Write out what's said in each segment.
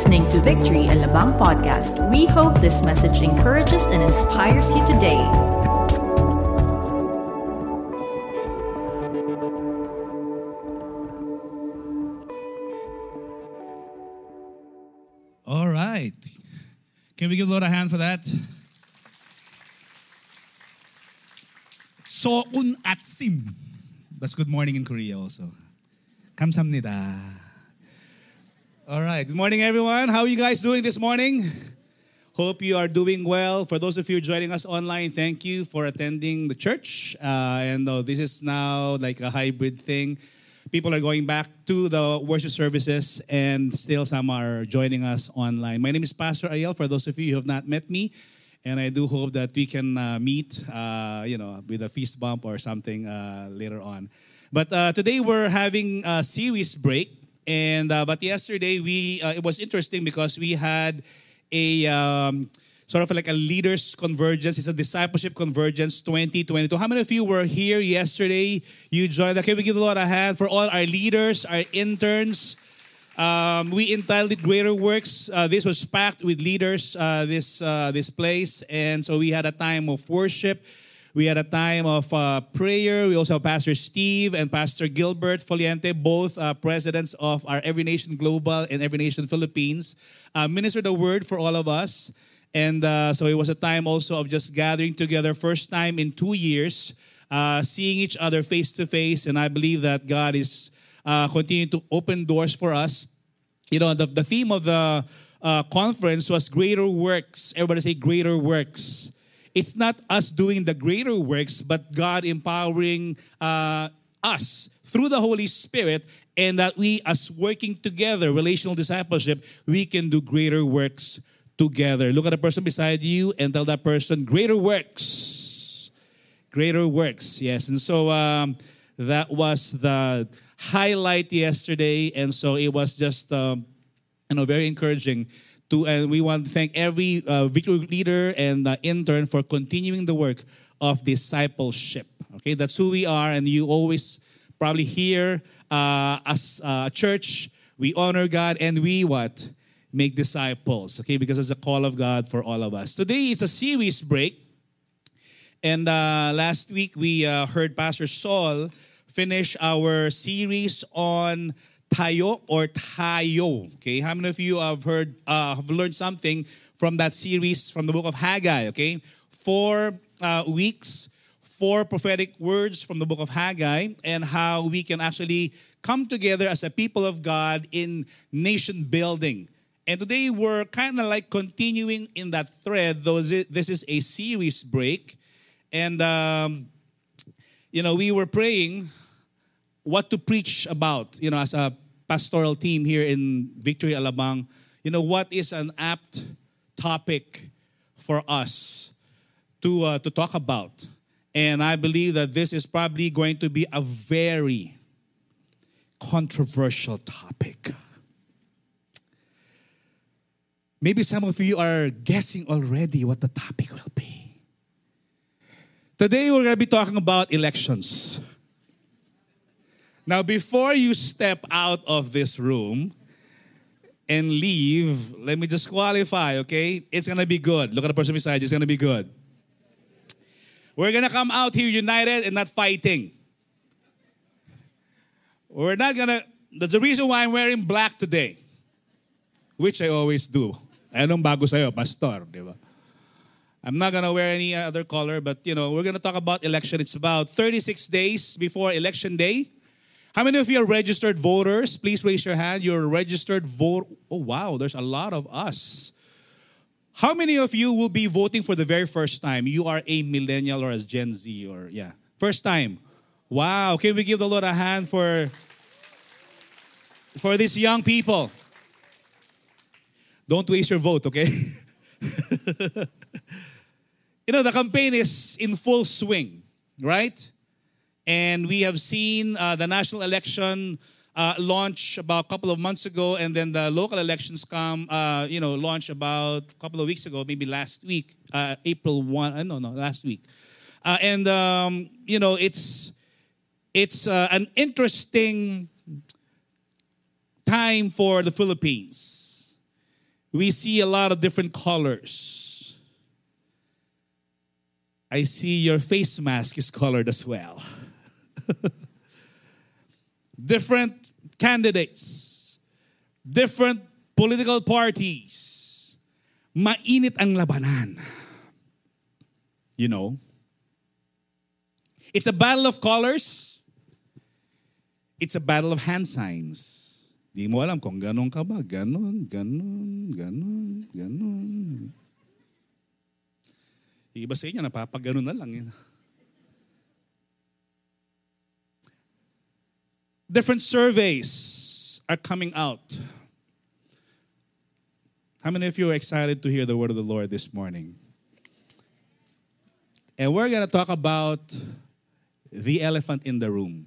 listening to Victory Alabang Podcast. We hope this message encourages and inspires you today. All right. Can we give the Lord a hand for that? Soun at sim. That's good morning in Korea also. Kamsamnida. All right. Good morning, everyone. How are you guys doing this morning? Hope you are doing well. For those of you joining us online, thank you for attending the church. And this is now like a hybrid thing. People are going back to the worship services and still some are joining us online. My name is Pastor Ariel. For those of you who have not met me, and I do hope that we can meet, with a fist bump or something later on. But today we're having a series break. But yesterday it was interesting because we had a sort of like a leaders convergence. It's a discipleship convergence 2022. How many of you were here yesterday? You joined. Can we give the Lord a hand for all our leaders, our interns? We entitled it Greater Works. This was packed with leaders, this place. And so we had a time of worship. We had a time of prayer. We also have Pastor Steve and Pastor Gilbert Foliente, both presidents of our Every Nation Global and Every Nation Philippines, ministered the word for all of us. And so it was a time also of just gathering together, first time in 2 years, seeing each other face to face. And I believe that God is continuing to open doors for us. You know, the theme of the conference was Greater Works. Everybody say Greater Works. It's not us doing the greater works, but God empowering us through the Holy Spirit, and that we, as working together, relational discipleship, we can do greater works together. Look at the person beside you and tell that person, greater works. Greater works, yes. And so that was the highlight yesterday. And so it was just, very encouraging. And we want to thank every Victory leader and intern for continuing the work of discipleship. Okay, that's who we are. And you always probably hear as a church, we honor God and we what? Make disciples. Okay, because it's a call of God for all of us. Today, it's a series break. And last week, we heard Pastor Saul finish our series on Tayo or Tayo. Okay, how many of you have heard, have learned something from that series from the book of Haggai? Okay, 4 weeks, 4 prophetic words from the book of Haggai, and how we can actually come together as a people of God in nation building. And today we're kind of like continuing in that thread, though this is a series break. And, we were praying what to preach about, as a pastoral team here in Victory Alabang. What is an apt topic for us to talk about? And I believe that this is probably going to be a very controversial topic. Maybe some of you are guessing already what the topic will be. Today, we're going to be talking about elections. Now, before you step out of this room and leave, let me just qualify, okay? It's going to be good. Look at the person beside you. It's going to be good. We're going to come out here united and not fighting. We're not going to... That's the reason why I'm wearing black today, which I always do. Anong bago sa'yo, pastor, di ba? I'm not going to wear any other color, but, we're going to talk about election. It's about 36 days before Election Day. How many of you are registered voters? Please raise your hand. You're a registered voter. Oh, wow. There's a lot of us. How many of you will be voting for the very first time? You are a millennial or as Gen Z or, yeah. First time. Wow. Can we give the Lord a hand for these young people? Don't waste your vote, okay? The campaign is in full swing, right? And we have seen the national election launch about a couple of months ago, and then the local elections launch about a couple of weeks ago, maybe last week, April 1. Last week. It's an interesting time for the Philippines. we see a lot of different colors. I see your face mask is colored as well. Different candidates, different political parties. Mainit ang labanan. You know, it's a battle of colors. It's a battle of hand signs. Di mo alam kung ganon ka ba. Ganon, ganon, ganon, ganon. Iba sa inyo, napapaganon na lang. Yun. Different surveys are coming out. How many of you are excited to hear the word of the Lord this morning? And we're going to talk about the elephant in the room.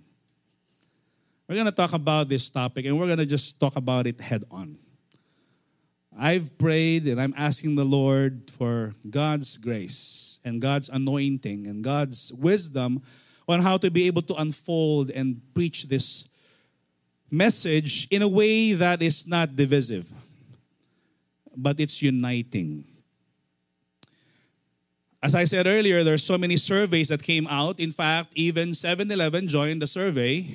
We're going to talk about this topic, and we're going to just talk about it head on. I've prayed, and I'm asking the Lord for God's grace and God's anointing and God's wisdom on how to be able to unfold and preach this message in a way that is not divisive, but it's uniting. As I said earlier, there are so many surveys that came out. In fact, even 7-Eleven joined the survey.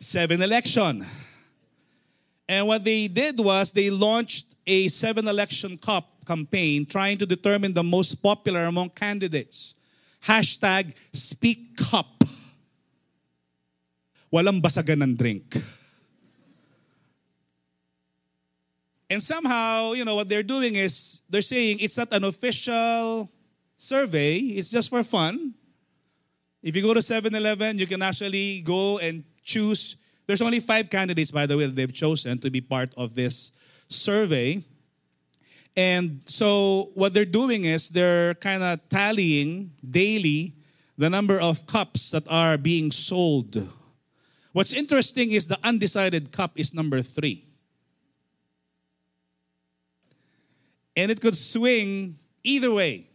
7-Election. And what they did was they launched a 7-Election Cup campaign trying to determine the most popular among candidates. Hashtag Speak Cup. Walang basagan ng drink. And somehow, you know, what they're doing is they're saying it's not an official survey. It's just for fun. If you go to 7-Eleven, you can actually go and choose. There's only 5 candidates, by the way, that they've chosen to be part of this survey. And so what they're doing is they're kind of tallying daily the number of cups that are being sold. What's interesting is the undecided cup is number 3. And it could swing either way.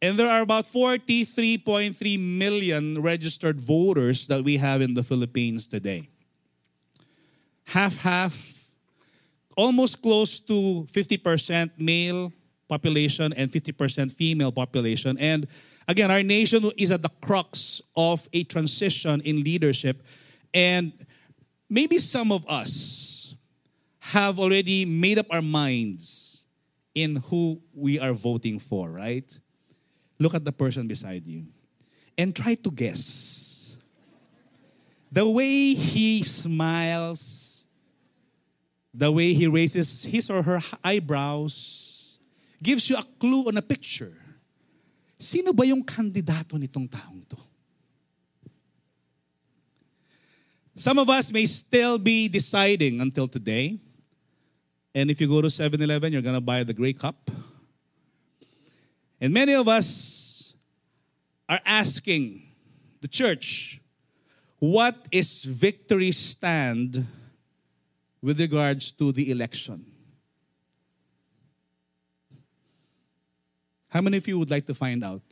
And there are about 43.3 million registered voters that we have in the Philippines today. Half-half, almost close to 50% male population and 50% female population. And again, our nation is at the crux of a transition in leadership. And maybe some of us have already made up our minds in who we are voting for, right? Look at the person beside you and try to guess. The way he smiles, the way he raises his or her eyebrows, gives you a clue on a picture. Sino ba yung kandidato nitong taong to? Some of us may still be deciding until today. And if you go to 7-Eleven, you're going to buy the gray cup. And many of us are asking the church, what is Victory's stand with regards to the election? How many of you would like to find out?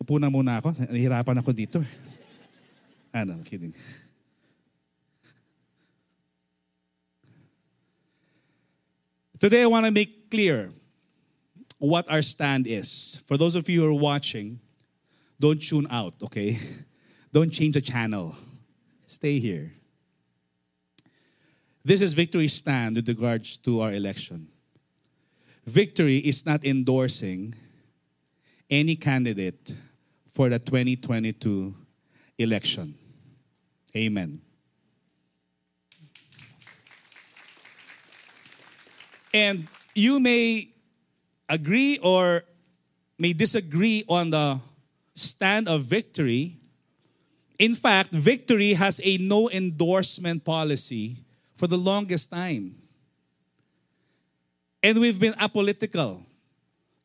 Upo na muna ako. Nahihirapan ako dito. I'm kidding. Today I want to make clear what our stand is. For those of you who are watching, don't tune out, okay? Don't change the channel. Stay here. This is Victory's stand with regards to our election. Victory is not endorsing any candidate for the 2022 election. Amen. And you may agree or may disagree on the stand of Victory. In fact, Victory has a no endorsement policy for the longest time. And we've been apolitical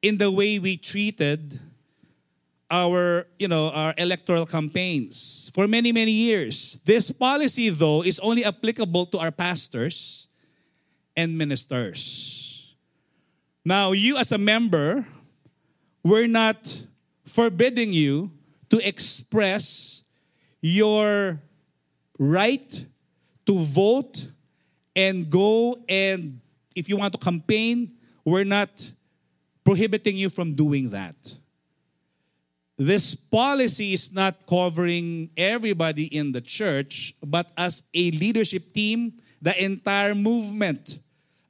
in the way we treated our electoral campaigns for many, many years. This policy, though, is only applicable to our pastors and ministers. Now, you as a member, we're not forbidding you to express your right to vote and go, and if you want to campaign, we're not prohibiting you from doing that. This policy is not covering everybody in the church, but as a leadership team, the entire movement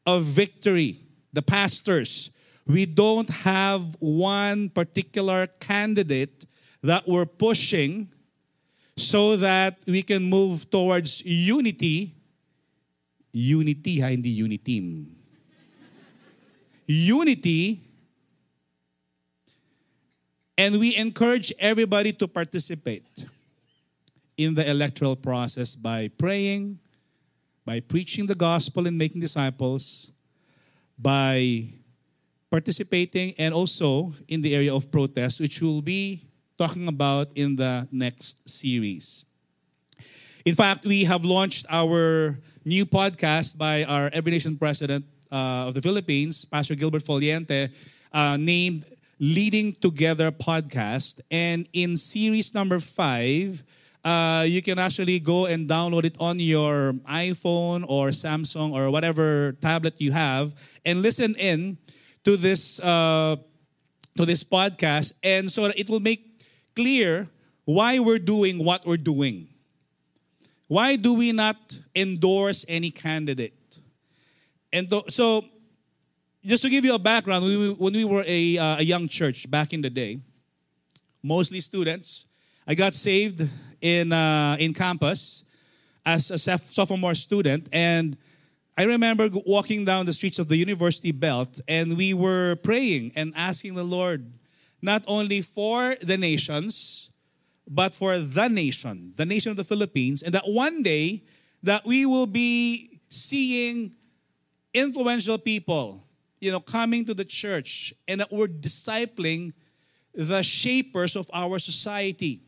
of Victory, the pastors, we don't have one particular candidate that we're pushing so that we can move towards unity. Unity, ha, hindi uniteam. Unity. And we encourage everybody to participate in the electoral process by praying, by preaching the gospel and making disciples, by participating, and also in the area of protest, which we'll be talking about in the next series. In fact, we have launched our new podcast by our Every Nation President of the Philippines, Pastor Gilbert Foliente, named Leading Together Podcast. And in series number 5, you can actually go and download it on your iPhone or Samsung or whatever tablet you have and listen in to this podcast, and so that it will make clear why we're doing what we're doing. Why do we not endorse any candidate? And so, just to give you a background, when we were a young church back in the day, mostly students, I got saved in campus as a sophomore student, and I remember walking down the streets of the University Belt, and we were praying and asking the Lord, not only for the nations, but for the nation of the Philippines, and that one day that we will be seeing influential people, you know, coming to the church, and that we're discipling the shapers of our society.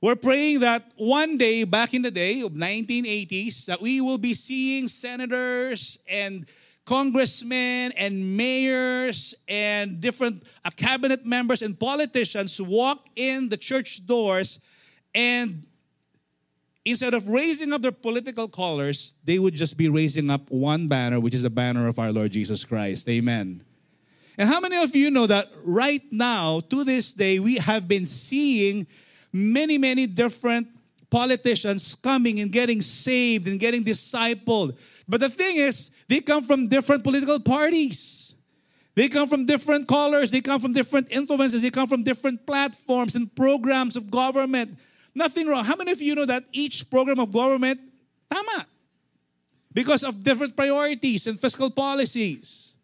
We're praying that one day, back in the day of 1980s, that we will be seeing senators and congressmen and mayors and different cabinet members and politicians walk in the church doors, and instead of raising up their political colors, they would just be raising up one banner, which is the banner of our Lord Jesus Christ. Amen. And how many of you know that right now, to this day, we have been seeing many, many different politicians coming and getting saved and getting discipled. But the thing is, they come from different political parties. They come from different colors. They come from different influences. They come from different platforms and programs of government. Nothing wrong. How many of you know that each program of government, tama, because of different priorities and fiscal policies?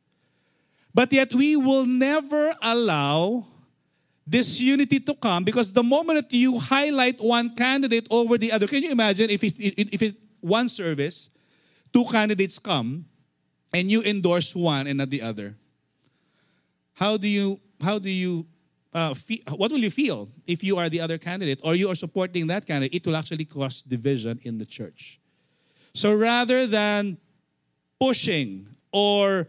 But yet we will never allow this unity to come, because the moment that you highlight one candidate over the other, can you imagine if one service, two candidates come, and you endorse one and not the other? How do you feel? What will you feel if you are the other candidate or you are supporting that candidate? It will actually cause division in the church. So rather than pushing or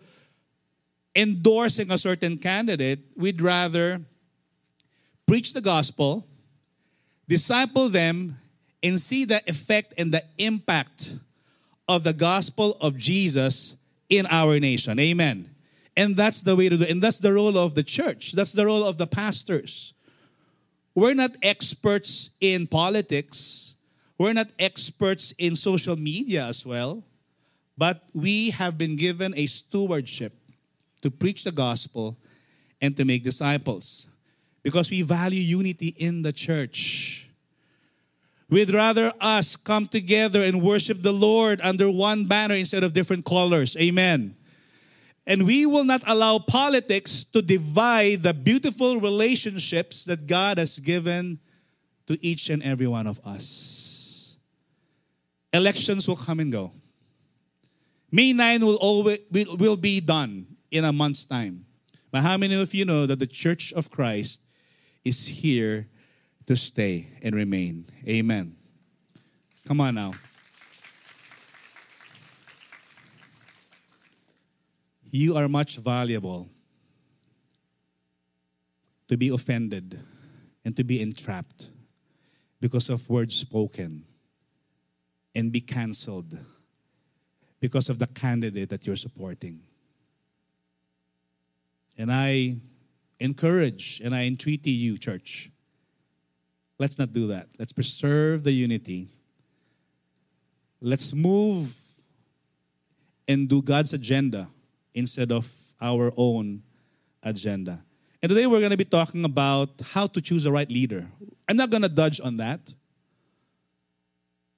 endorsing a certain candidate, we'd rather preach the gospel, disciple them, and see the effect and the impact of the gospel of Jesus in our nation. Amen. And that's the way to do it. And that's the role of the church. That's the role of the pastors. We're not experts in politics. We're not experts in social media as well. But we have been given a stewardship to preach the gospel and to make disciples, because we value unity in the church. We'd rather us come together and worship the Lord under one banner instead of different colors. Amen. And we will not allow politics to divide the beautiful relationships that God has given to each and every one of us. Elections will come and go. May 9 will be done in a month's time. But how many of you know that the Church of Christ is here to stay and remain? Amen. Come on now. You are much valuable to be offended and to be entrapped because of words spoken and be canceled because of the candidate that you're supporting. And I encourage and I entreat you, church, let's not do that. Let's preserve the unity. Let's move and do God's agenda instead of our own agenda. And today we're going to be talking about how to choose the right leader. I'm not going to dodge on that.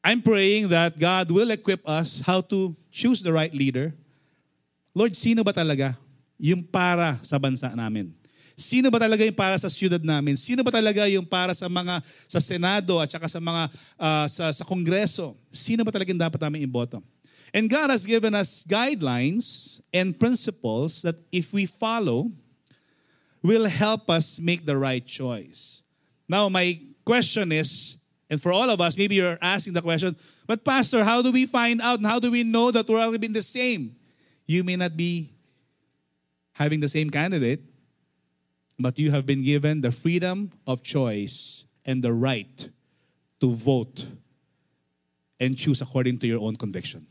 I'm praying that God will equip us how to choose the right leader. Lord, sino ba talaga yung para sa bansa namin? Sino ba talaga yung para sa siyudad namin? Sino ba talaga yung para sa mga sa Senado at saka sa mga sa Kongreso? Sino ba talaga yung dapat namin iboto? And God has given us guidelines and principles that if we follow, will help us make the right choice. Now, my question is, and for all of us, maybe you're asking the question, but Pastor, how do we find out and how do we know that we're all going to be the same? You may not be having the same candidate, but you have been given the freedom of choice and the right to vote and choose according to your own conviction.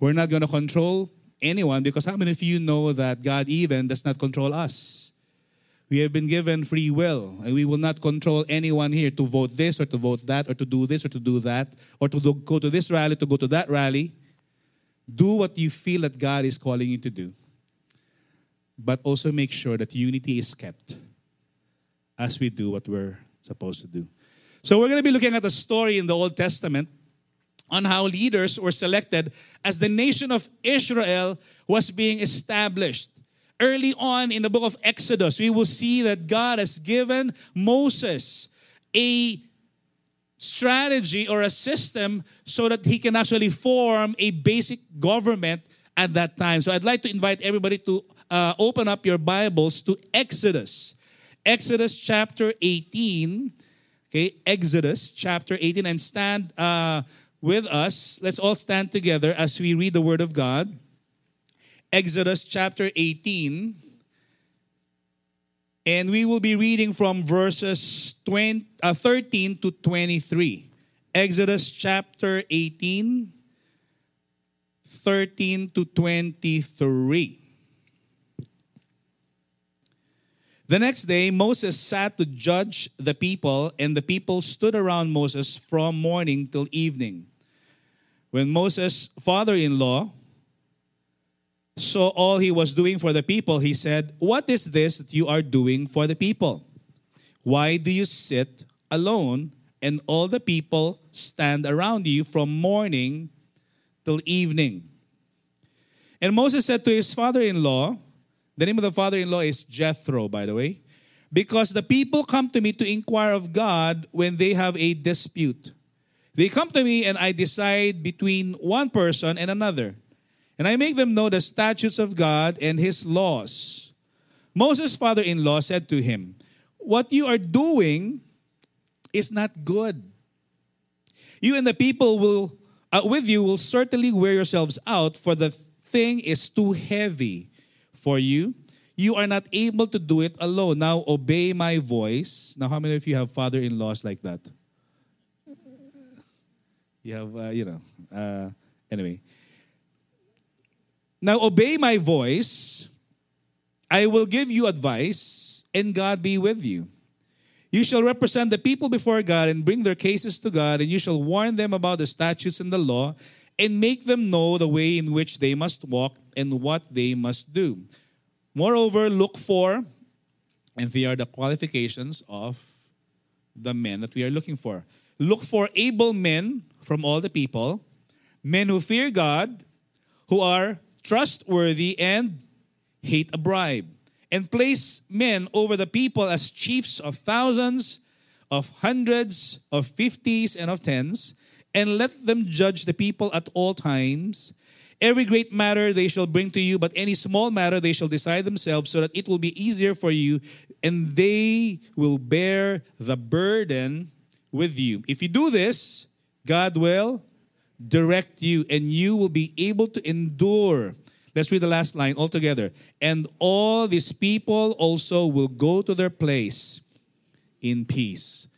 We're not going to control anyone because how many of you know that God even does not control us? We have been given free will and we will not control anyone here to vote this or to vote that or to do this or to do that or to go to this rally, to go to that rally. Do what you feel that God is calling you to do. But also make sure that unity is kept as we do what we're supposed to do. So we're going to be looking at a story in the Old Testament on how leaders were selected as the nation of Israel was being established. Early on in the book of Exodus, we will see that God has given Moses a strategy or a system so that he can actually form a basic government at that time. So I'd like to invite everybody to open up your Bibles to Exodus. Exodus chapter 18. Okay, Exodus chapter 18. And stand with us. Let's all stand together as we read the Word of God. Exodus chapter 18. And we will be reading from verses 13 to 23. Exodus chapter 18, 13 to 23. The next day, Moses sat to judge the people, and the people stood around Moses from morning till evening. When Moses' father-in-law saw all he was doing for the people, he said, "What is this that you are doing for the people? Why do you sit alone, and all the people stand around you from morning till evening?" And Moses said to his father-in-law, the name of the father-in-law is Jethro, by the way. "Because the people come to me to inquire of God when they have a dispute. They come to me and I decide between one person and another. And I make them know the statutes of God and his laws." Moses' father-in-law said to him, "What you are doing is not good. You and the people with you will certainly wear yourselves out, for the thing is too heavy for you. You are not able to do it alone. Now obey my voice." Now, how many of you have father-in-laws like that? You have, anyway. "Now obey my voice. I will give you advice, and God be with you. You shall represent the people before God and bring their cases to God, and you shall warn them about the statutes and the law, and make them know the way in which they must walk and what they must do. Moreover, look for," and they are the qualifications of the men that we are looking for, "look for able men from all the people, men who fear God, who are trustworthy and hate a bribe, and place men over the people as chiefs of thousands, of hundreds, of 50s, and of 10s, and let them judge the people at all times. Every great matter they shall bring to you, but any small matter they shall decide themselves, so that it will be easier for you, and they will bear the burden with you. If you do this, God will direct you, and you will be able to endure." Let's read the last line all together. "And all these people also will go to their place in peace."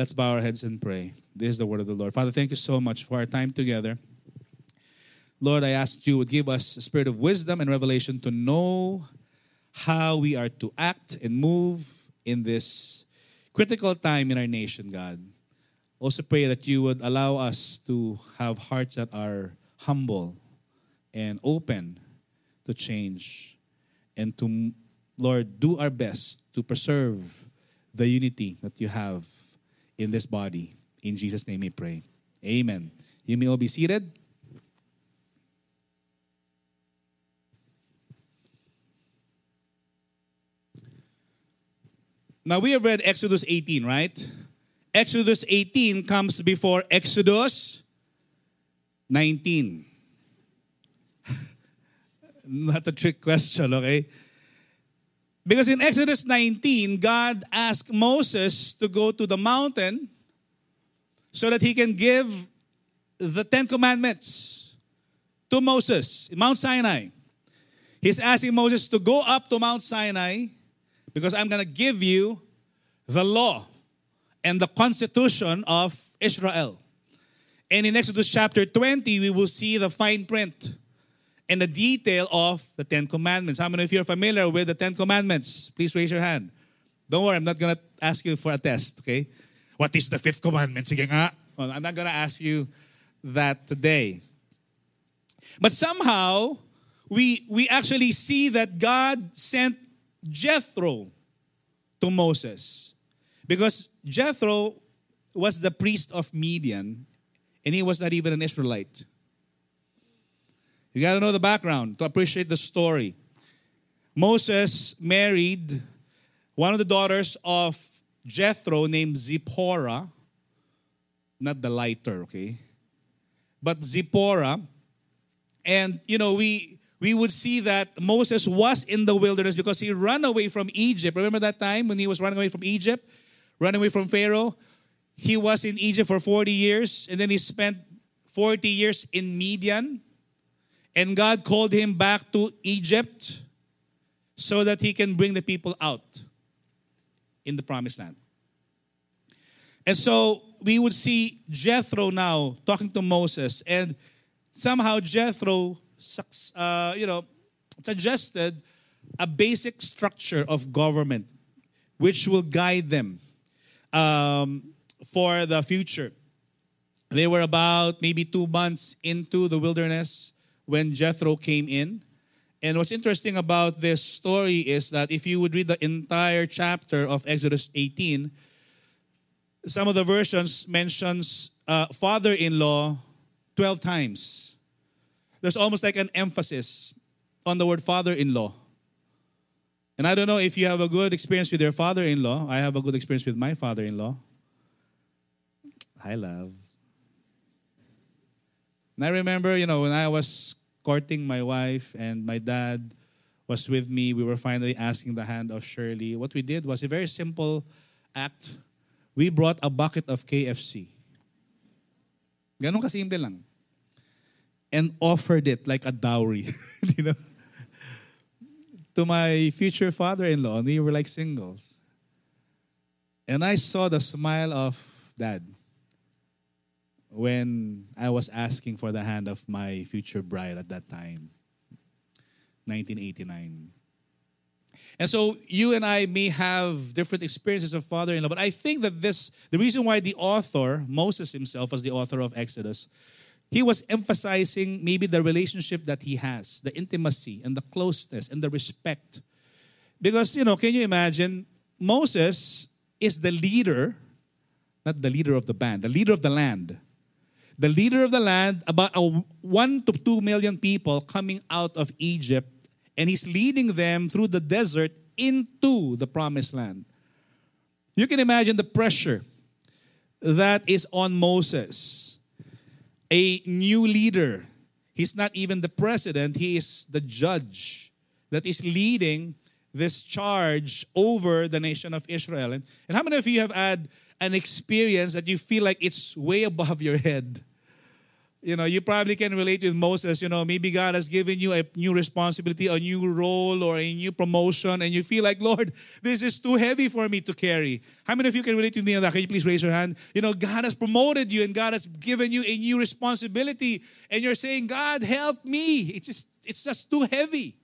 Let's bow our heads and pray. This is the word of the Lord. Father, thank you so much for our time together. Lord, I ask you would give us a spirit of wisdom and revelation to know how we are to act and move in this critical time in our nation, God. Also pray that you would allow us to have hearts that are humble and open to change and to, Lord, do our best to preserve the unity that you have in this body. In Jesus' name we pray. Amen. You may all be seated. Now, we have read Exodus 18, right? Exodus 18 comes before Exodus 19. Not a trick question, okay? Because in Exodus 19, God asked Moses to go to the mountain so that he can give the Ten Commandments to Moses, Mount Sinai. He's asking Moses to go up to Mount Sinai because I'm going to give you the law and the constitution of Israel. And in Exodus chapter 20, we will see the fine print and the detail of the Ten Commandments. How many of you are familiar with the Ten Commandments? Please raise your hand. Don't worry, I'm not going to ask you for a test, okay? What is the fifth commandment? Sige nga. Well, I'm not going to ask you that today. But somehow, we actually see that God sent Jethro to Moses, because Jethro was the priest of Midian and he was not even an Israelite. You got to know the background to appreciate the story. Moses married one of the daughters of Jethro named Zipporah, not the lighter, okay? But Zipporah. And you know, we would see that Moses was in the wilderness because he ran away from Egypt. Remember that time when he was running away from Egypt? Running away from Pharaoh? He was in Egypt for 40 years. And then he spent 40 years in Midian. And God called him back to Egypt so that he can bring the people out in the promised land. And so we would see Jethro now talking to Moses. And somehow Jethro suggested a basic structure of government which will guide them for the future. They were about maybe 2 months into the wilderness when Jethro came in. And what's interesting about this story is that if you would read the entire chapter of Exodus 18, some of the versions mentions father-in-law 12 times. There's almost like an emphasis on the word father-in-law. And I don't know if you have a good experience with your father-in-law. I have a good experience with my father-in-law. I love. And I remember, you know, when I was courting my wife and my dad was with me, we were finally asking the hand of Shirley. What we did was a very simple act. We brought a bucket of KFC. Ganun kasimple lang. And offered it like a dowry, you know, to my future father-in-law. And we were like singles. And I saw the smile of Dad when I was asking for the hand of my future bride at that time, 1989. And so you and I may have different experiences of father-in-law, but I think that the reason why the author, Moses himself, was the author of Exodus, he was emphasizing maybe the relationship that he has, the intimacy and the closeness and the respect. Because, you know, can you imagine? Moses is the leader, not the leader of the band, the leader of the land. The leader of the land, about 1 to 2 million people coming out of Egypt, and he's leading them through the desert into the promised land. You can imagine the pressure that is on Moses. A new leader. He's not even the president. He is the judge that is leading this charge over the nation of Israel. And how many of you have had an experience that you feel like it's way above your head? You know, you probably can relate with Moses. You know, maybe God has given you a new responsibility, a new role, or a new promotion, and you feel like, Lord, this is too heavy for me to carry. How many of you can relate with me on that? Can you please raise your hand? You know, God has promoted you, and God has given you a new responsibility, and you're saying, God, help me. It's just too heavy.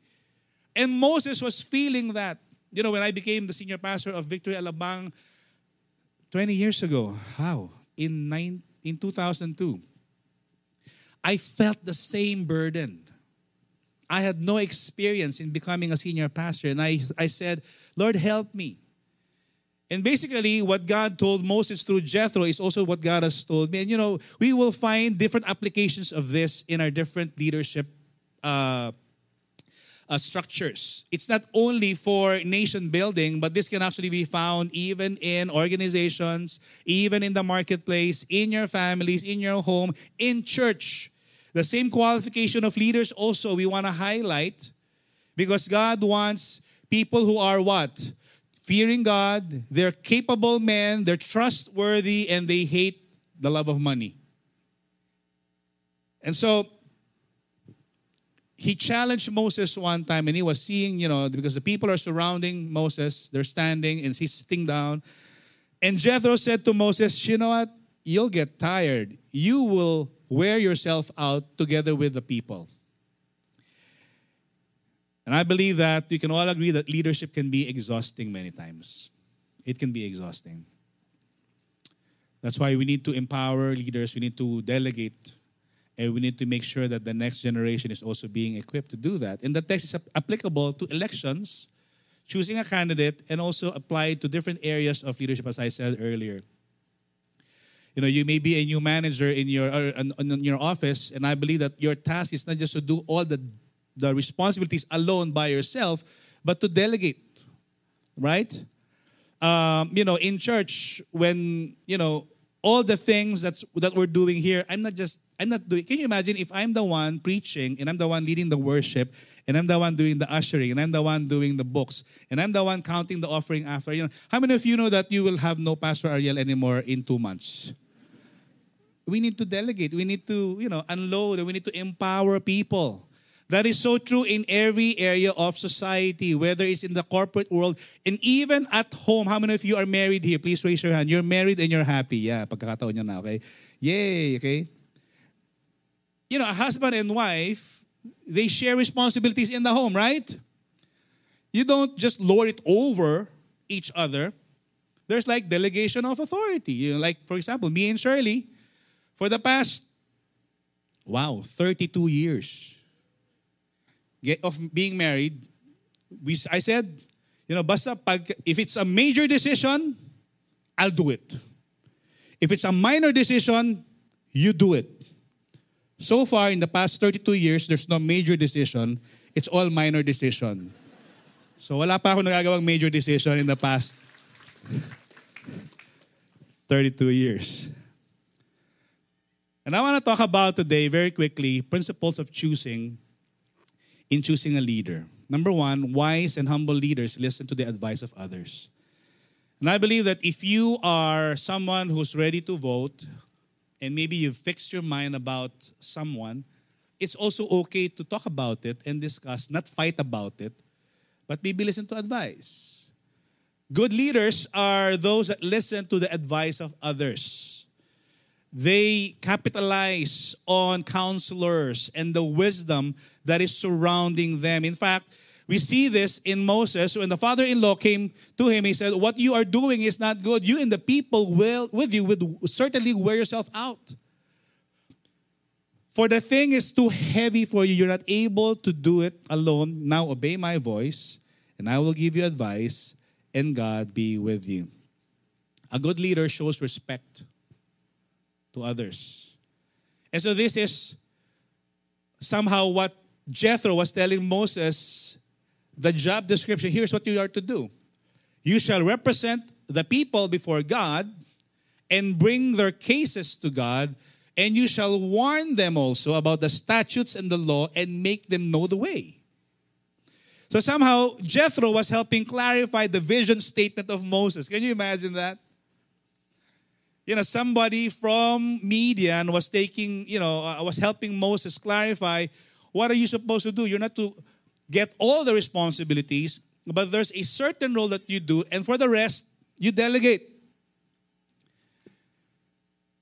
And Moses was feeling that. You know, when I became the senior pastor of Victory Alabang 20 years ago, how? In 2002, I felt the same burden. I had no experience in becoming a senior pastor. And I said, Lord, help me. And basically, what God told Moses through Jethro is also what God has told me. And, you know, we will find different applications of this in our different leadership structures. It's not only for nation building, but this can actually be found even in organizations, even in the marketplace, in your families, in your home, in church. The same qualification of leaders also we want to highlight, because God wants people who are what? Fearing God, they're capable men, they're trustworthy, and they hate the love of money. And so, He challenged Moses one time, and he was seeing, you know, because the people are surrounding Moses. They're standing, and he's sitting down. And Jethro said to Moses, you know what? You'll get tired. You will wear yourself out together with the people. And I believe that you can all agree that leadership can be exhausting many times. It can be exhausting. That's why we need to empower leaders. We need to delegate. And we need to make sure that the next generation is also being equipped to do that. And the text is applicable to elections, choosing a candidate, and also applied to different areas of leadership, as I said earlier. You know, you may be a new manager in your office, and I believe that your task is not just to do all the responsibilities alone by yourself, but to delegate, right? You know, in church, when, you know, all the things that we're doing here, I'm not doing. Can you imagine if I'm the one preaching, and I'm the one leading the worship, and I'm the one doing the ushering, and I'm the one doing the books, and I'm the one counting the offering after? You know, how many of you know that you will have no Pastor Ariel anymore in 2 months? We need to delegate. We need to, you know, unload. We need to empower people. That is so true in every area of society, whether it's in the corporate world and even at home. How many of you are married here? Please raise your hand. You're married and you're happy. Yeah, pagkakataon nyo na, okay? Yay, okay? You know, a husband and wife, they share responsibilities in the home, right? You don't just lord it over each other. There's like delegation of authority. You know, like, for example, me and Shirley, for the past, 32 years, of being married, I said, you know, basta if it's a major decision, I'll do it. If it's a minor decision, you do it. So far, in the past 32 years, there's no major decision. It's all minor decision. So wala pa ako nagagawang major decision in the past 32 years. And I want to talk about today, very quickly, principles of choosing in choosing a leader. Number one, wise and humble leaders listen to the advice of others. And I believe that if you are someone who's ready to vote, and maybe you've fixed your mind about someone, it's also okay to talk about it and discuss, not fight about it, but maybe listen to advice. Good leaders are those that listen to the advice of others. They capitalize on counselors and the wisdom that is surrounding them. In fact, we see this in Moses. When the father-in-law came to him, he said, what you are doing is not good. You and the people with you would certainly wear yourself out. For the thing is too heavy for you. You're not able to do it alone. Now obey my voice, and I will give you advice, and God be with you. A good leader shows respect to others. And so this is somehow what Jethro was telling Moses, the job description. Here's what you are to do. You shall represent the people before God and bring their cases to God, and you shall warn them also about the statutes and the law and make them know the way. So somehow Jethro was helping clarify the vision statement of Moses. Can you imagine that? you know, somebody from Midian was taking, you know, was helping Moses clarify, what are you supposed to do? You're not to get all the responsibilities, but there's a certain role that you do, and for the rest, you delegate.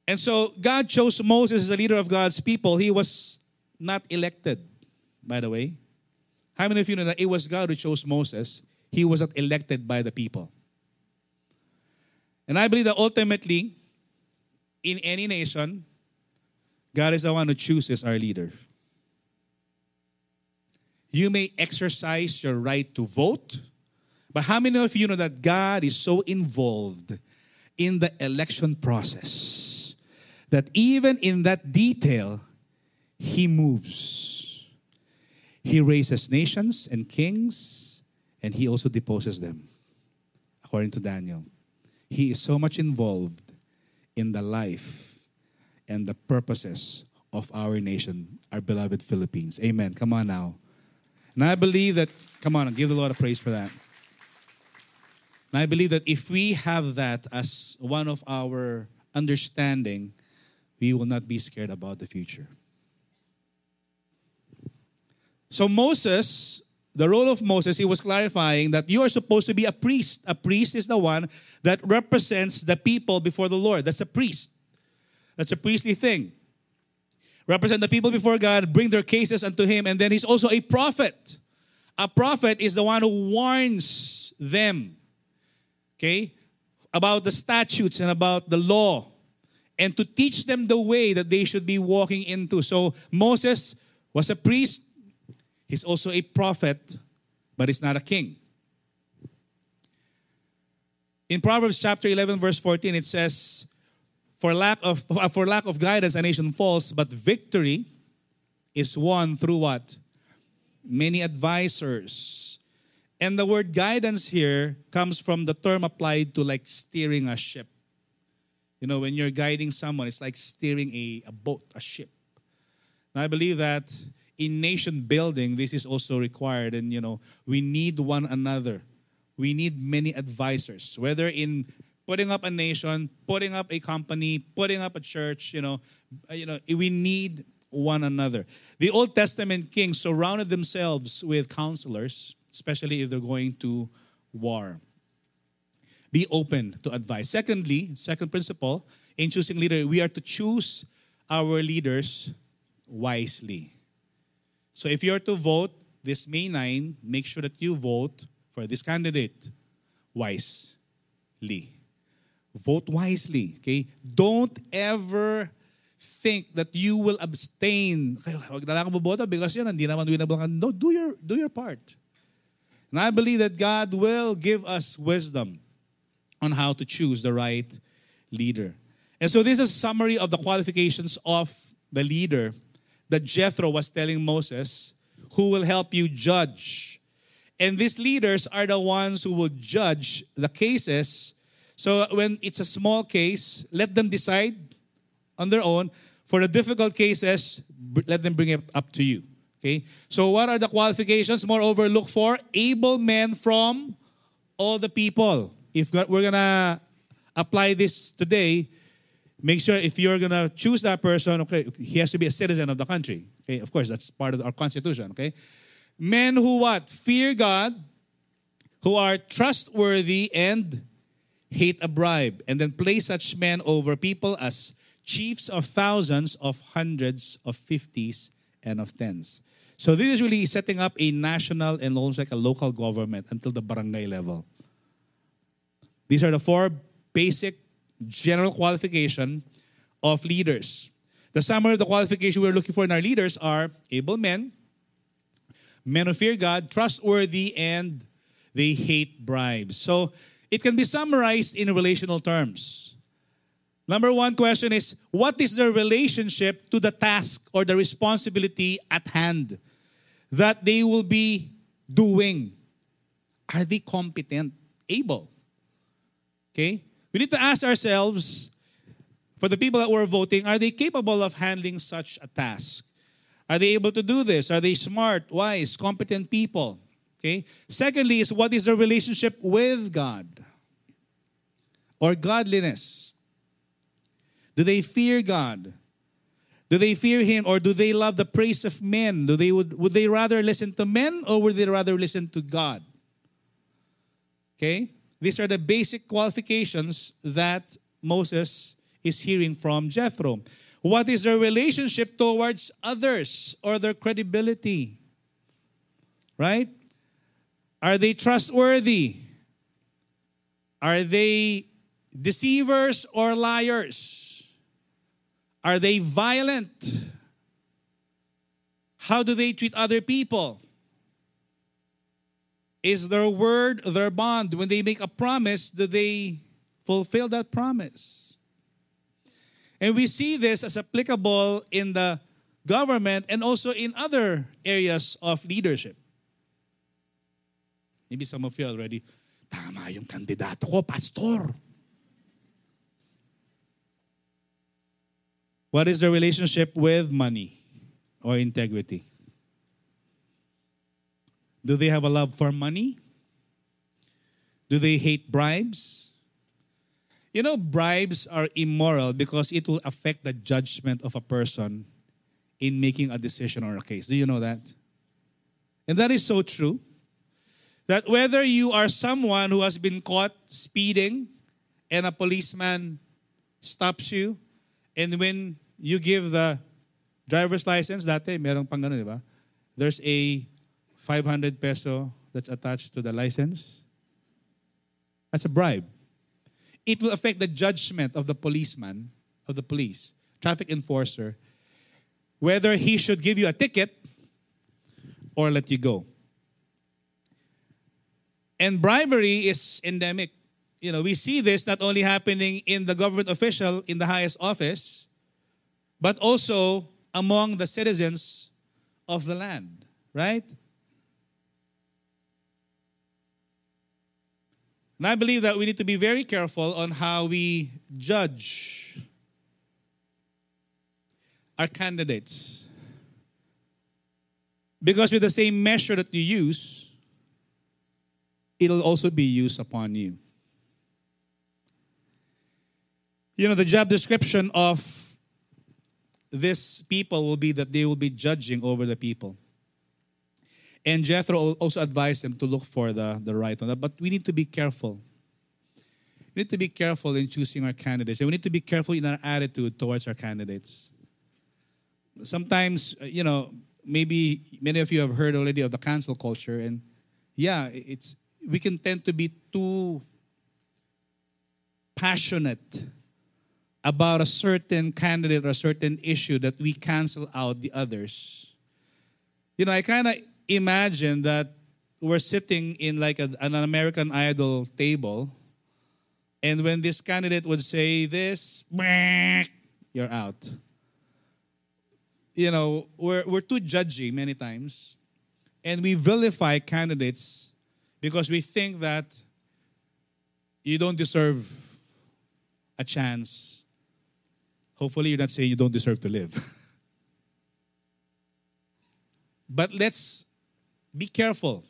And so God chose Moses as the leader of God's people. He was not elected, by the way. How many of you know that it was God who chose Moses? He was not elected by the people. And I believe that ultimately, in any nation, God is the one who chooses our leader. You may exercise your right to vote, but how many of you know that God is so involved in the election process that even in that detail, He moves. He raises nations and kings, and He also deposes them, according to Daniel. He is so much involved in the life and the purposes of our nation, our beloved Philippines. Amen. Come on now. And I believe that, come on, give the Lord a praise for that. And I believe that if we have that as one of our understanding, we will not be scared about the future. So Moses, the role of Moses, he was clarifying that you are supposed to be a priest. A priest is the one that represents the people before the Lord. That's a priest. That's a priestly thing. Represent the people before God, bring their cases unto Him, and then he's also a prophet. A prophet is the one who warns them, okay, about the statutes and about the law, and to teach them the way that they should be walking into. So Moses was a priest. He's also a prophet, but he's not a king. In Proverbs chapter 11, verse 14, it says, For lack of guidance, a nation falls, but victory is won through what? Many advisors. And the word guidance here comes from the term applied to like steering a ship. You know, when you're guiding someone, it's like steering a boat, a ship. And I believe that in nation building, this is also required. And, you know, we need one another. We need many advisors, whether in putting up a nation, putting up a company, putting up a church, you know, we need one another. The Old Testament kings surrounded themselves with counselors, especially if they're going to war. Be open to advice. Secondly, second principle, in choosing leader, we are to choose our leaders wisely. So if you are to vote this May 9, make sure that you vote for this candidate wisely. Vote wisely, okay? Don't ever think that you will abstain. Wag na lang boboto because yun, hindi naman winnable. No, do your part. And I believe that God will give us wisdom on how to choose the right leader. And so this is a summary of the qualifications of the leader that Jethro was telling Moses, who will help you judge. And these leaders are the ones who will judge the cases. So when it's a small case, let them decide on their own. For the difficult cases, let them bring it up to you. Okay? So what are the qualifications? Moreover, look for able men from all the people. If we're going to apply this today, make sure if you're going to choose that person, okay, he has to be a citizen of the country. Okay? Of course, that's part of our constitution. Okay? Men who what? Fear God, who are trustworthy and hate a bribe, and then place such men over people as chiefs of thousands, of hundreds, of 50s, and of 10s. So this is really setting up a national and almost like a local government until the barangay level. These are the four basic general qualification of leaders. The summary of the qualification we're looking for in our leaders are able men, men who fear God, trustworthy, and they hate bribes. So it can be summarized in relational terms. Number one question is, what is their relationship to the task or the responsibility at hand that they will be doing? Are they competent, able? Okay? We need to ask ourselves, for the people that were voting, are they capable of handling such a task? Are they able to do this? Are they smart, wise, competent people? Okay. Secondly is, what is their relationship with God or godliness? Do they fear God? Do they fear Him, or do they love the praise of men? Would they rather listen to men, or would they rather listen to God? Okay? These are the basic qualifications that Moses is hearing from Jethro. What is their relationship towards others, or their credibility? Right? Are they trustworthy? Are they deceivers or liars? Are they violent? How do they treat other people? Is their word their bond? When they make a promise, do they fulfill that promise? And we see this as applicable in the government and also in other areas of leadership. Maybe some of you already, tama yung kandidato ko, pastor. What is the relationship with money or integrity? Do they have a love for money? Do they hate bribes? You know, bribes are immoral because it will affect the judgment of a person in making a decision or a case. Do you know that? And that is so true. That whether you are someone who has been caught speeding and a policeman stops you, and when you give the driver's license, dati merong pang ganun, di ba? There's a 500 peso that's attached to the license. That's a bribe. It will affect the judgment of the policeman, of the police, traffic enforcer, whether he should give you a ticket or let you go. And bribery is endemic. You know, we see this not only happening in the government official in the highest office, but also among the citizens of the land, right? And I believe that we need to be very careful on how we judge our candidates. Because with the same measure that you use, it'll also be used upon you. You know, the job description of this people will be that they will be judging over the people. And Jethro also advised them to look for the right one. But we need to be careful. We need to be careful in choosing our candidates. And we need to be careful in our attitude towards our candidates. Sometimes, you know, maybe many of you have heard already of the cancel culture. And yeah, we can tend to be too passionate about a certain candidate or a certain issue that we cancel out the others. You know, I kind of imagine that we're sitting in like an American Idol table, and when this candidate would say this, you're out. You know, we're too judgy many times, and we vilify candidates because we think that you don't deserve a chance. Hopefully, you're not saying you don't deserve to live. But let's be careful.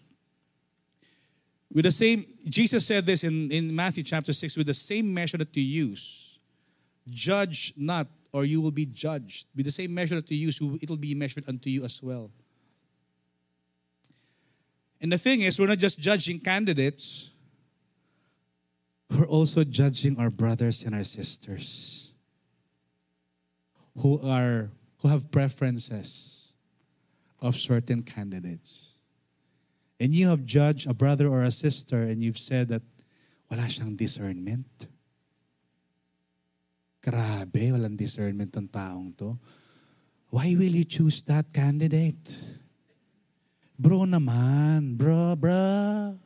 With the same, Jesus said this in Matthew chapter 6, with the same measure that you use, judge not, or you will be judged. With the same measure that you use, it will be measured unto you as well. And the thing is, we're not just judging candidates, we're also judging our brothers and our sisters who have preferences of certain candidates. And you have judged a brother or a sister, and you've said that wala siyang discernment. Grabe, walang discernment ng taong to. Why will you choose that candidate? Bro naman, bro.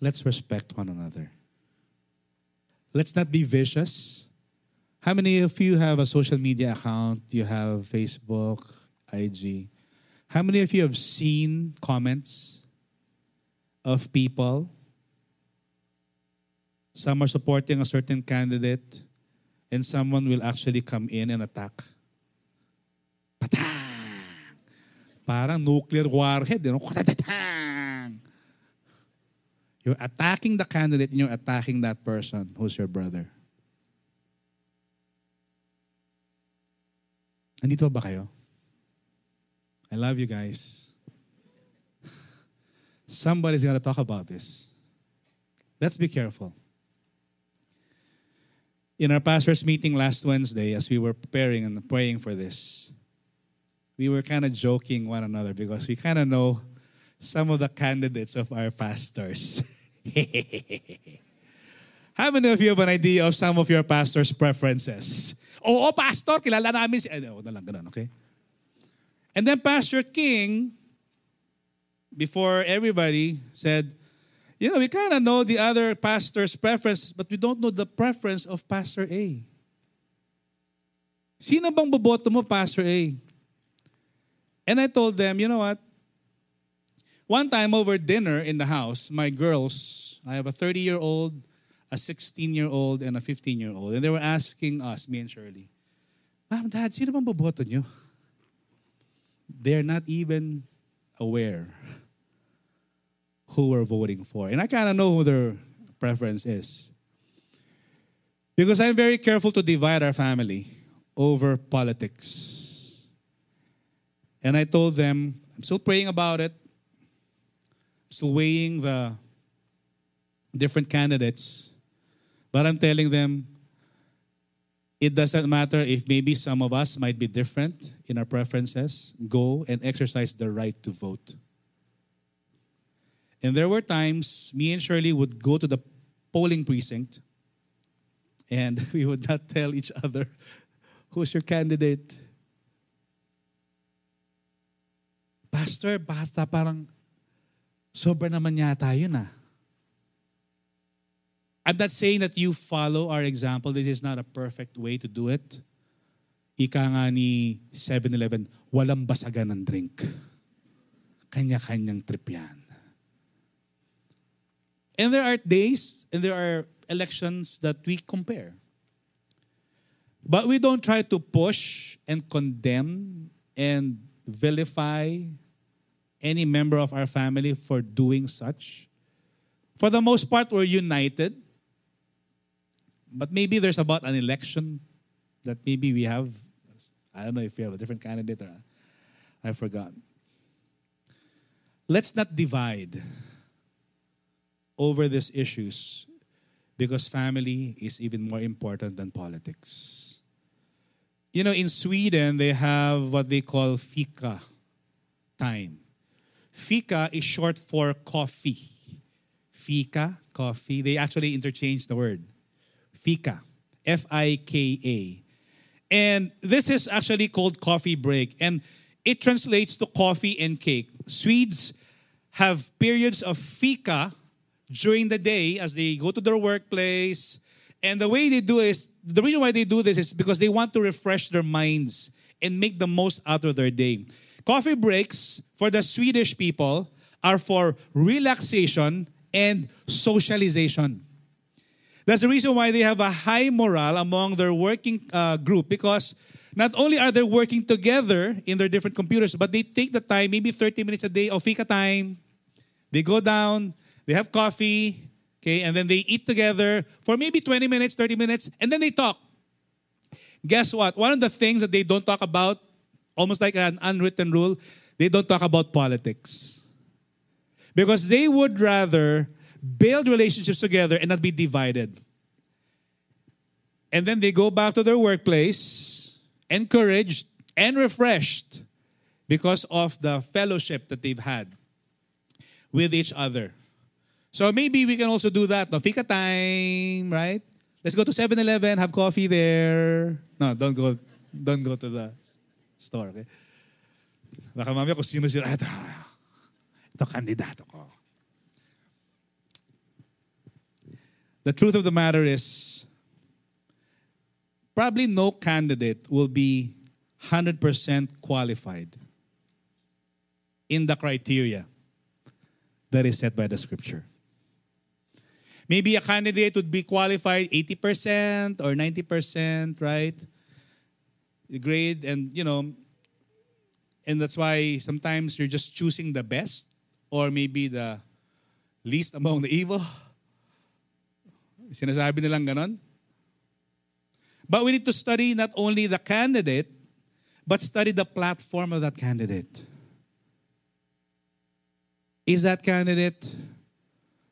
Let's respect one another. Let's not be vicious. How many of you have a social media account? You have Facebook, IG. How many of you have seen comments of people? Some are supporting a certain candidate, and someone will actually come in and attack. Patang! Parang nuclear warhead. You know? You're attacking the candidate and you're attacking that person who's your brother. Nandito ba kayo? I love you guys. Somebody's going to talk about this. Let's be careful. In our pastor's meeting last Wednesday, as we were preparing and praying for this, we were kind of joking one another because we kind of know some of the candidates of our pastors. How many of you have an idea of some of your pastors' preferences? Oo, pastor, kilala namin si... Okay? And then Pastor King, before everybody, said, you know, we kind of know the other pastor's preferences, but we don't know the preference of Pastor A. Sino bang boboto mo, Pastor A? And I told them, you know what? One time over dinner in the house, my girls, I have a 30-year-old, a 16-year-old, and a 15-year-old, and they were asking us, me and Shirley, Mom, Dad, sino bang boboto nyo? They're not even aware who we're voting for. And I kind of know who their preference is. Because I'm very careful to divide our family over politics. And I told them, I'm still praying about it. I'm still weighing the different candidates. But I'm telling them, it doesn't matter if maybe some of us might be different in our preferences. Go and exercise the right to vote. And there were times me and Shirley would go to the polling precinct and we would not tell each other, who's your candidate? Pastor, basta parang sobra naman yata yun ah. I'm not saying that you follow our example. This is not a perfect way to do it. Ika nga ni 7-Eleven, walang basagan ng drink. Kanya-kanyang trip yan. And there are days and there are elections that we compare. But we don't try to push and condemn and vilify any member of our family for doing such. For the most part, we're united. But maybe there's about an election that maybe we have. I don't know if we have a different candidate or I forgot. Let's not divide over these issues because family is even more important than politics. You know, in Sweden, they have what they call fika time. Fika is short for coffee. Fika, coffee. They actually interchange the word. Fika. F-I-K-A. And this is actually called coffee break. And it translates to coffee and cake. Swedes have periods of fika during the day as they go to their workplace. And the way they do is, the reason why they do this is because they want to refresh their minds and make the most out of their day. Coffee breaks for the Swedish people are for relaxation and socialization. That's the reason why they have a high morale among their working group because not only are they working together in their different computers, but they take the time, maybe 30 minutes a day of fika time. They go down, they have coffee, okay, and then they eat together for maybe 20 minutes, 30 minutes, and then they talk. Guess what? One of the things that they don't talk about, almost like an unwritten rule, they don't talk about politics. Because they would rather build relationships together and not be divided. And then they go back to their workplace, encouraged and refreshed because of the fellowship that they've had with each other. So maybe we can also do that. No, fika time, right? Let's go to 7-Eleven, have coffee there. No, don't go to the store, okay? Baka mamaya kung sino-sino, ito kandidato ko. The truth of the matter is, probably no candidate will be 100% qualified in the criteria that is set by the scripture. Maybe a candidate would be qualified 80% or 90%, right? The grade and, you know, And that's why sometimes you're just choosing the best or maybe the least among the evil. Sinasabi nilang ganon. But we need to study not only the candidate, but study the platform of that candidate. Is that candidate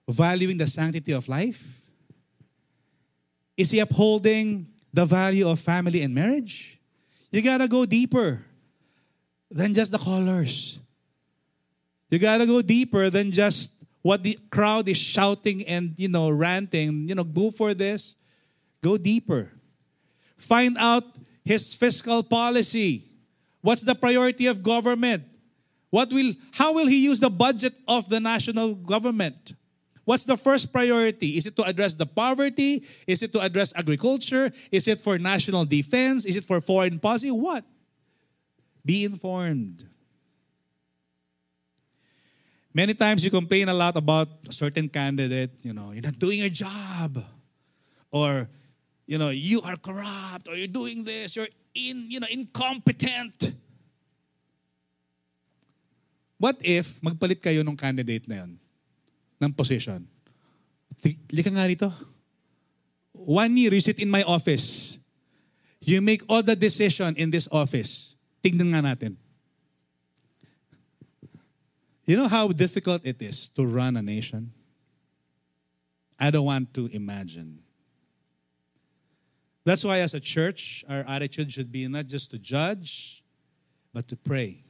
valuing the sanctity of life? Is he upholding the value of family and marriage? You gotta go deeper than just the colors. You gotta go deeper than just what the crowd is shouting and, ranting. Go for this. Go deeper. Find out his fiscal policy. What's the priority of government? How will he use the budget of the national government? What's the first priority? Is it to address the poverty? Is it to address agriculture? Is it for national defense? Is it for foreign policy? What? Be informed. Many times you complain a lot about a certain candidate. You're not doing your job. Or, you are corrupt. Or you're doing this. You're incompetent. What if magpalit kayo ng candidate na yon? Ng position. Lika nga rito. 1 year, you sit in my office. You make all the decision in this office. Tingnan nga natin. You know how difficult it is to run a nation? I don't want to imagine. That's why as a church, our attitude should be not just to judge, but to pray.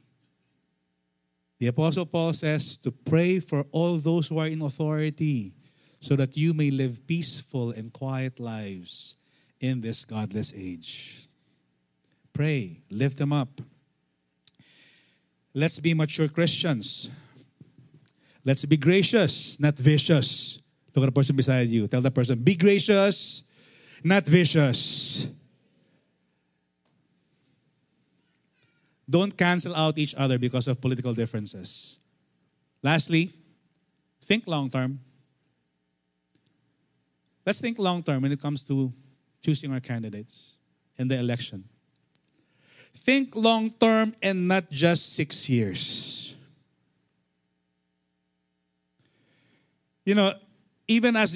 The Apostle Paul says to pray for all those who are in authority so that you may live peaceful and quiet lives in this godless age. Pray. Lift them up. Let's be mature Christians. Let's be gracious, not vicious. Look at the person beside you. Tell the person, be gracious, not vicious. Don't cancel out each other because of political differences. Lastly, think long-term. Let's think long-term when it comes to choosing our candidates in the election. Think long-term and not just 6 years. Even as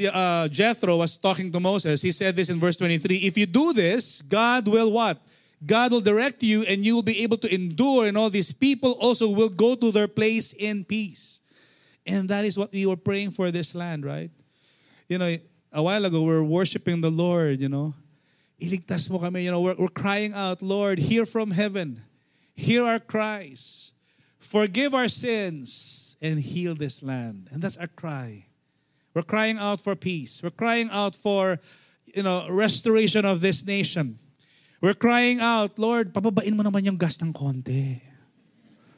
Jethro was talking to Moses, he said this in verse 23, if you do this, God will what? God will direct you and you will be able to endure, and all these people also will go to their place in peace. And that is what we were praying for this land, right? A while ago, we were worshiping the Lord, Iligtas mo kami, we're crying out, Lord, hear from heaven. Hear our cries. Forgive our sins and heal this land. And that's our cry. We're crying out for peace. We're crying out for, restoration of this nation. We're crying out, Lord, pababain mo naman yung gas ng konti.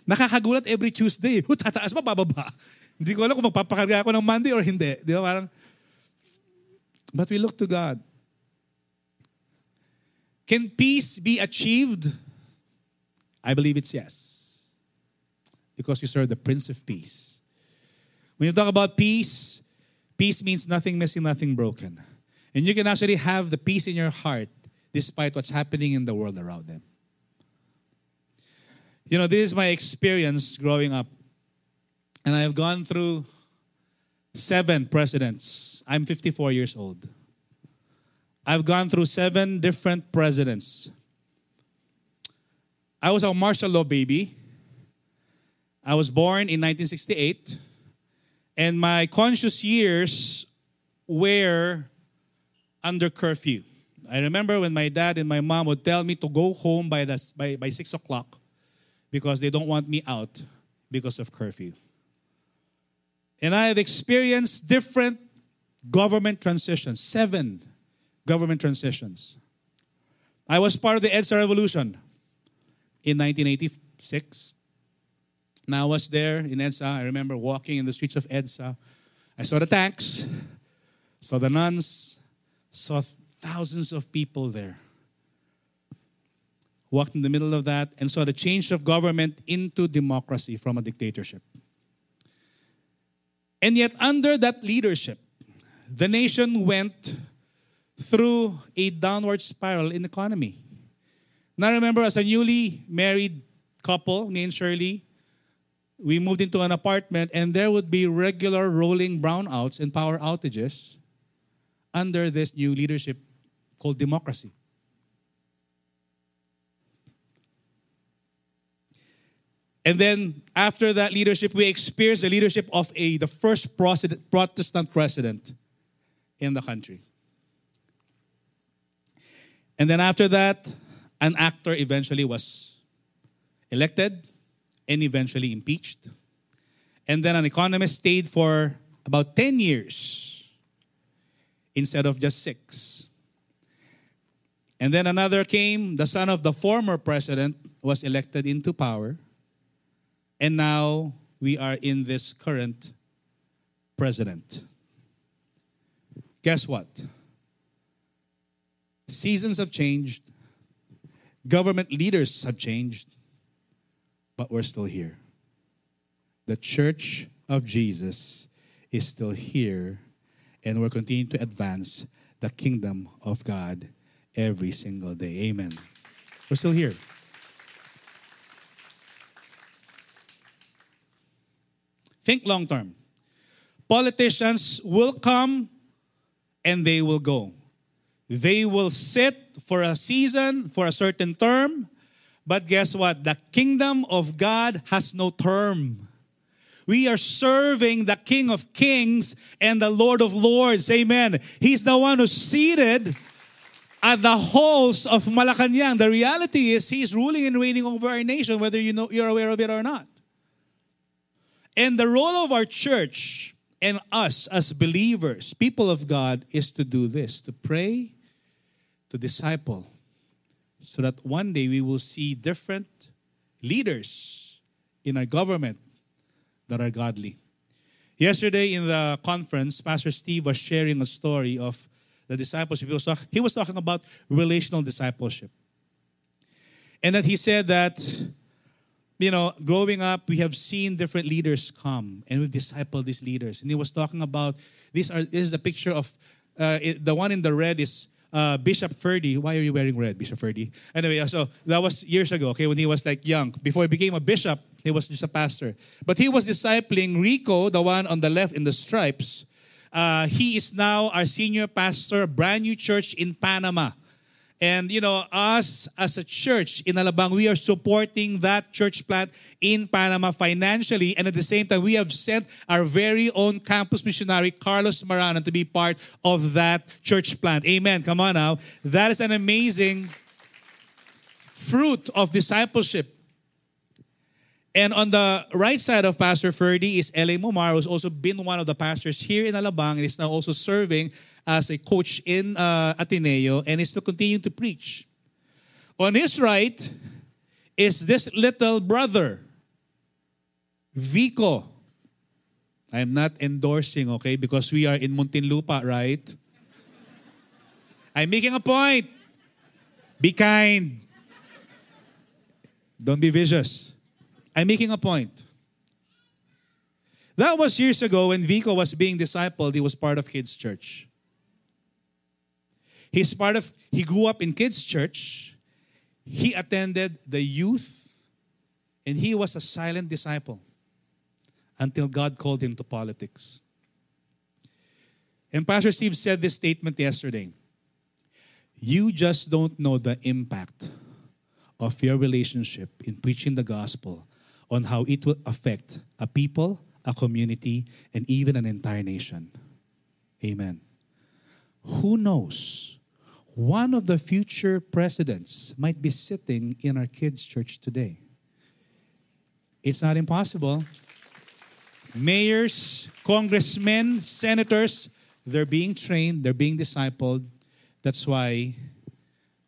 Nakakagulat every Tuesday. Tataas pa, bababa. Hindi ko alam kung magpapakarga ako ng Monday or hindi. Di ba? Parang, but we look to God. Can peace be achieved? I believe it's yes. Because we serve the Prince of Peace. When you talk about peace, peace means nothing missing, nothing broken. And you can actually have the peace in your heart despite what's happening in the world around them. This is my experience growing up. And I have gone through 7 presidents. I'm 54 years old. I've gone through 7 different presidents. I was a martial law baby. I was born in 1968. And my conscious years were under curfew. I remember when my dad and my mom would tell me to go home by 6 o'clock because they don't want me out because of curfew. And I have experienced different government transitions, 7 government transitions. I was part of the EDSA revolution in 1986. And I was there in EDSA. I remember walking in the streets of EDSA. I saw the tanks, saw the nuns, saw thousands of people there. Walked in the middle of that and saw the change of government into democracy from a dictatorship. And yet under that leadership, the nation went through a downward spiral in the economy. And I remember as a newly married couple, me and Shirley, we moved into an apartment and there would be regular rolling brownouts and power outages under this new leadership called democracy. And then after that leadership, we experienced the leadership of the first Protestant president in the country. And then after that, an actor eventually was elected and eventually impeached. And then an economist stayed for about 10 years instead of just 6. And then another came, the son of the former president was elected into power. And now we are in this current president. Guess what? Seasons have changed. Government leaders have changed. But we're still here. The Church of Jesus is still here. And we're continuing to advance the kingdom of God every single day. Amen. We're still here. Think long term. Politicians will come and they will go. They will sit for a season, for a certain term. But guess what? The kingdom of God has no term. We are serving the King of Kings and the Lord of Lords. Amen. He's the one who's seated at the halls of Malacanang. The reality is He's ruling and reigning over our nation, whether you're aware of it or not. And the role of our church and us as believers, people of God, is to do this, to pray, to disciple, so that one day we will see different leaders in our government that are godly. Yesterday in the conference, Pastor Steve was sharing a story of the discipleship. He was talking about relational discipleship. And that he said that, you know, growing up, we have seen different leaders come, and we've discipled these leaders. And he was talking about, this is a picture of, the one in the red is Bishop Ferdy. Why are you wearing red, Bishop Ferdy? Anyway, so that was years ago, okay, when he was like young. Before he became a bishop, he was just a pastor. But he was discipling Rico, the one on the left in the stripes. He is now our senior pastor, brand new church in Panama. And, you know, us as a church in Alabang, we are supporting that church plant in Panama financially. And at the same time, we have sent our very own campus missionary, Carlos Maranan, to be part of that church plant. Amen. Come on now. That is an amazing fruit of discipleship. And on the right side of Pastor Ferdy is L.A. Momar, who's also been one of the pastors here in Alabang and is now also serving as a coach in Ateneo and is still continuing to preach. On his right is this little brother, Vico. I'm not endorsing, okay, because we are in Muntinlupa, right? I'm making a point. Be kind. Don't be vicious. I'm making a point. That was years ago when Vico was being discipled. He was part of kids' church. He grew up in kids' church. He attended the youth, and he was a silent disciple until God called him to politics. And Pastor Steve said this statement yesterday. You just don't know the impact of your relationship in preaching the gospel on how it will affect a people, a community, and even an entire nation. Amen. Who knows? One of the future presidents might be sitting in our kids' church today. It's not impossible. Mayors, congressmen, senators, they're being trained, they're being discipled. That's why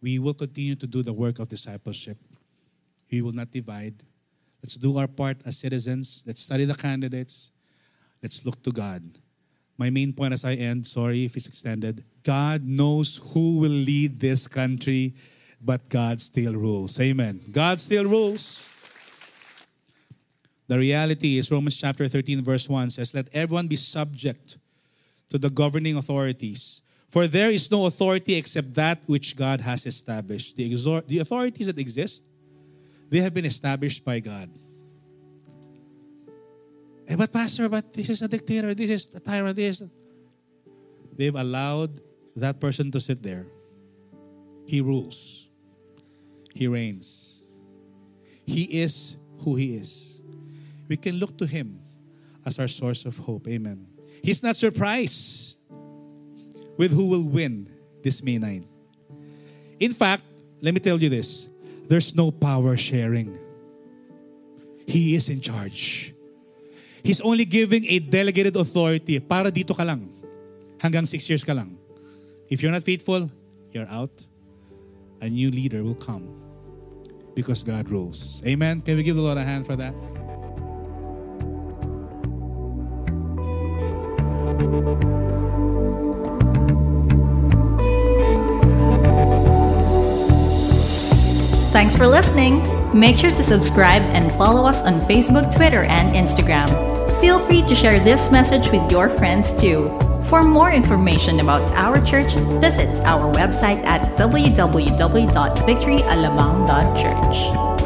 we will continue to do the work of discipleship. We will not divide. Let's do our part as citizens. Let's study the candidates. Let's look to God. My main point as I end, sorry if it's extended, God knows who will lead this country, but God still rules. Amen. God still rules. The reality is Romans chapter 13 verse 1 says, let everyone be subject to the governing authorities. For there is no authority except that which God has established. The authorities that exist, They have been established by God. Hey, but pastor, but this is a dictator, this is a tyrant, this. They've allowed that person to sit there. He rules. He reigns. He is who he is. We can look to him as our source of hope. Amen. He's not surprised with who will win this May 9. In fact, let me tell you this. There's no power sharing. He is in charge. He's only giving a delegated authority. Para dito ka lang. Hanggang 6 years ka lang. If you're not faithful, you're out. A new leader will come. Because God rules. Amen. Can we give the Lord a hand for that? Thanks for listening. Make sure to subscribe and follow us on Facebook, Twitter, and Instagram. Feel free to share this message with your friends too. For more information about our church, visit our website at www.victoryalabang.church.